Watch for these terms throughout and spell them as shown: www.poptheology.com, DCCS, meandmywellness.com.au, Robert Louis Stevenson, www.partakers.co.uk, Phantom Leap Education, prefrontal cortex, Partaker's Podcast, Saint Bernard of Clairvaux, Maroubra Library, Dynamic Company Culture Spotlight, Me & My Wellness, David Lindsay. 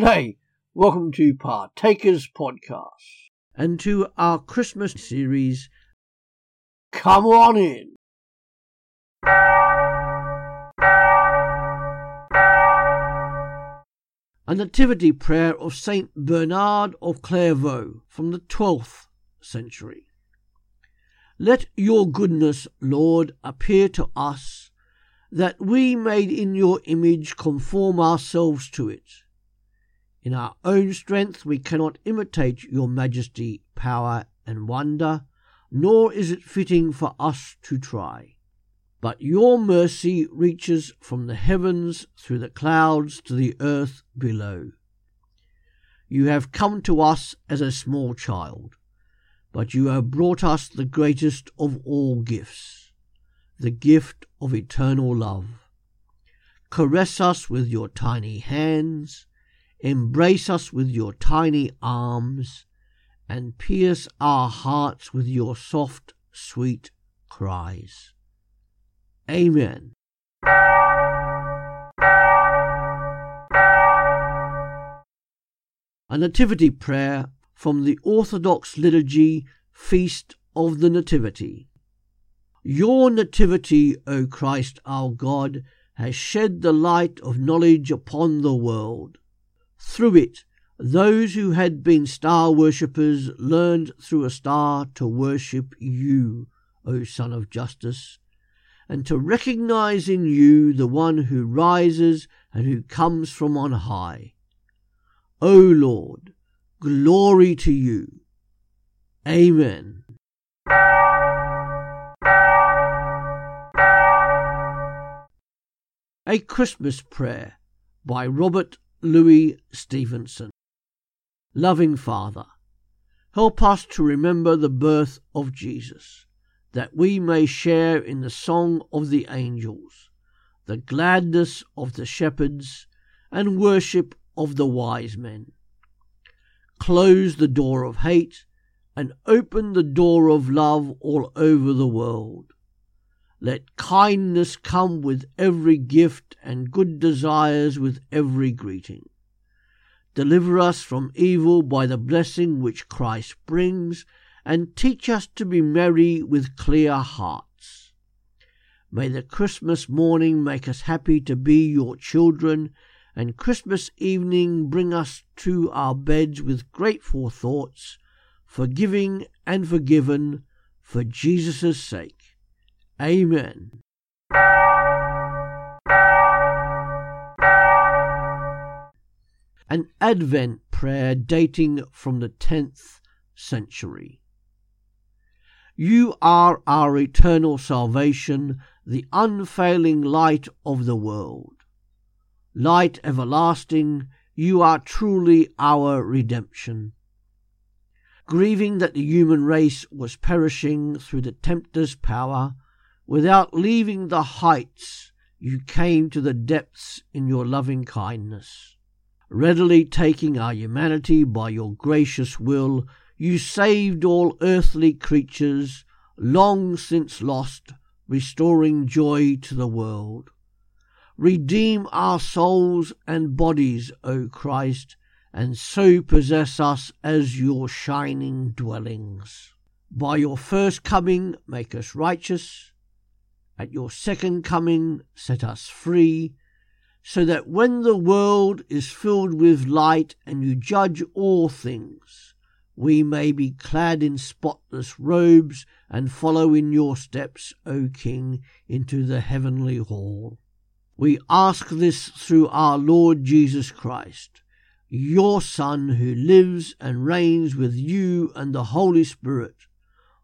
G'day, welcome to Partaker's Podcast and to our Christmas series, Come On In. A Nativity Prayer of Saint Bernard of Clairvaux from the 12th century. Let your goodness, Lord, appear to us, that we made in your image conform ourselves to it. In our own strength we cannot imitate your majesty, power, and wonder, nor is it fitting for us to try. But your mercy reaches from the heavens through the clouds to the earth below. You have come to us as a small child, but you have brought us the greatest of all gifts, the gift of eternal love. Caress us with your tiny hands, embrace us with your tiny arms, and pierce our hearts with your soft, sweet cries. Amen. A Nativity Prayer from the Orthodox Liturgy, Feast of the Nativity. Your nativity, O Christ our God, has shed the light of knowledge upon the world. Through it, those who had been star worshippers learned through a star to worship you, O Son of Justice, and to recognize in you the one who rises and who comes from on high. O Lord, glory to you. Amen. A Christmas Prayer by Robert Louis Stevenson. Loving Father, help us to remember the birth of Jesus, that we may share in the song of the angels, the gladness of the shepherds, and worship of the wise men. Close the door of hate, and open the door of love all over the world. Let kindness come with every gift, and good desires with every greeting. Deliver us from evil by the blessing which Christ brings, and teach us to be merry with clear hearts. May the Christmas morning make us happy to be your children, and Christmas evening bring us to our beds with grateful thoughts, forgiving and forgiven, for Jesus' sake. Amen. An Advent Prayer dating from the 10th century. You are our eternal salvation, the unfailing light of the world. Light everlasting, you are truly our redemption. Grieving that the human race was perishing through the tempter's power, without leaving the heights, you came to the depths in your loving kindness. Readily taking our humanity by your gracious will, you saved all earthly creatures, long since lost, restoring joy to the world. Redeem our souls and bodies, O Christ, and so possess us as your shining dwellings. By your first coming, make us righteous. At your second coming, set us free, so that when the world is filled with light and you judge all things, we may be clad in spotless robes and follow in your steps, O King, into the heavenly hall. We ask this through our Lord Jesus Christ, your Son, who lives and reigns with you and the Holy Spirit,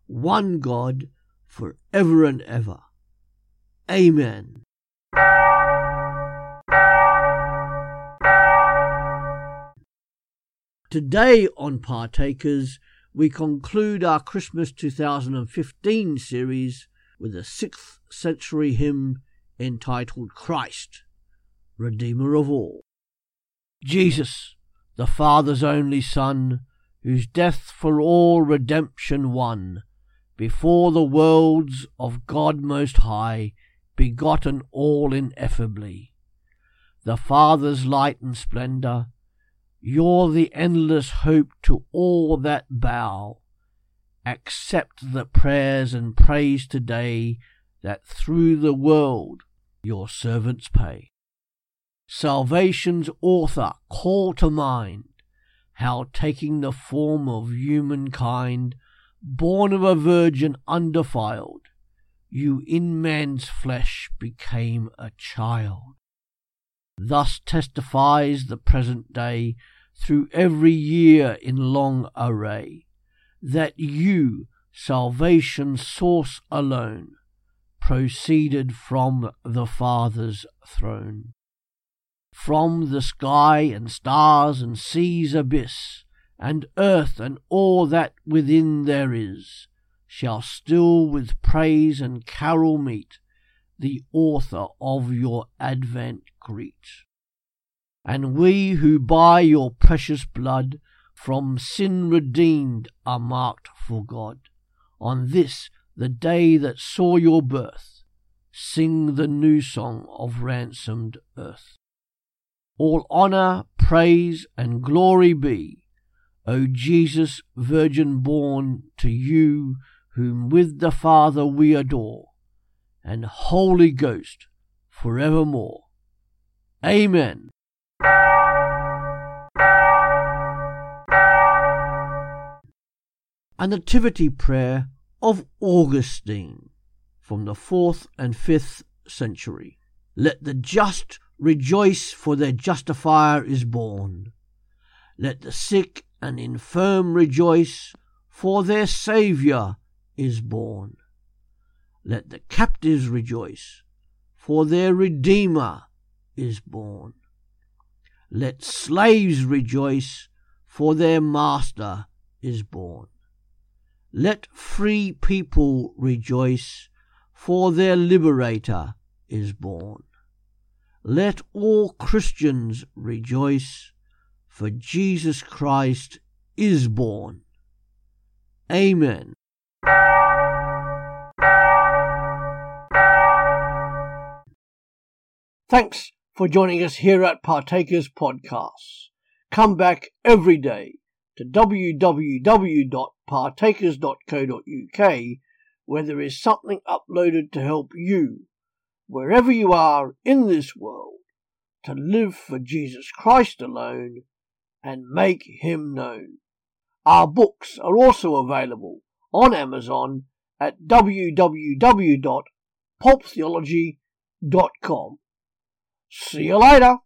one God, for ever and ever. Amen. Today on Partakers, we conclude our Christmas 2015 series with a 6th century hymn entitled Christ, Redeemer of All. Jesus, the Father's only Son, whose death for all redemption won, before the worlds of God Most High, begotten all ineffably. The Father's light and splendour, You're the endless hope to all that bow. Accept the prayers and praise today that through the world your servants pay. Salvation's author, call to mind how taking the form of humankind, born of a virgin undefiled, you in man's flesh became a child. Thus testifies the present day through every year in long array, that you, salvation's source alone, proceeded from the Father's throne. From the sky and stars and sea's abyss, and earth and all that within there is, shall still with praise and carol meet, the author of your advent greet. And we who by your precious blood, from sin redeemed, are marked for God, on this the day that saw your birth, sing the new song of ransomed earth. All honour, praise, and glory be, O Jesus, virgin born, to you, whom with the Father we adore, and Holy Ghost forevermore. Amen. A Nativity Prayer of Augustine, from the 4th and 5th century. Let the just rejoice, for their justifier is born. Let the sick and infirm rejoice, for their Saviour is born. Let the captives rejoice, for their Redeemer is born. Let slaves rejoice, for their Master is born. Let free people rejoice, for their Liberator is born. Let all Christians rejoice, for Jesus Christ is born. Amen. Thanks for joining us here at Partaker's Podcast. Come back every day to www.partakers.co.uk, where there is something uploaded to help you, wherever you are in this world, to live for Jesus Christ alone and make Him known. Our books are also available on Amazon at www.poptheology.com. See you later.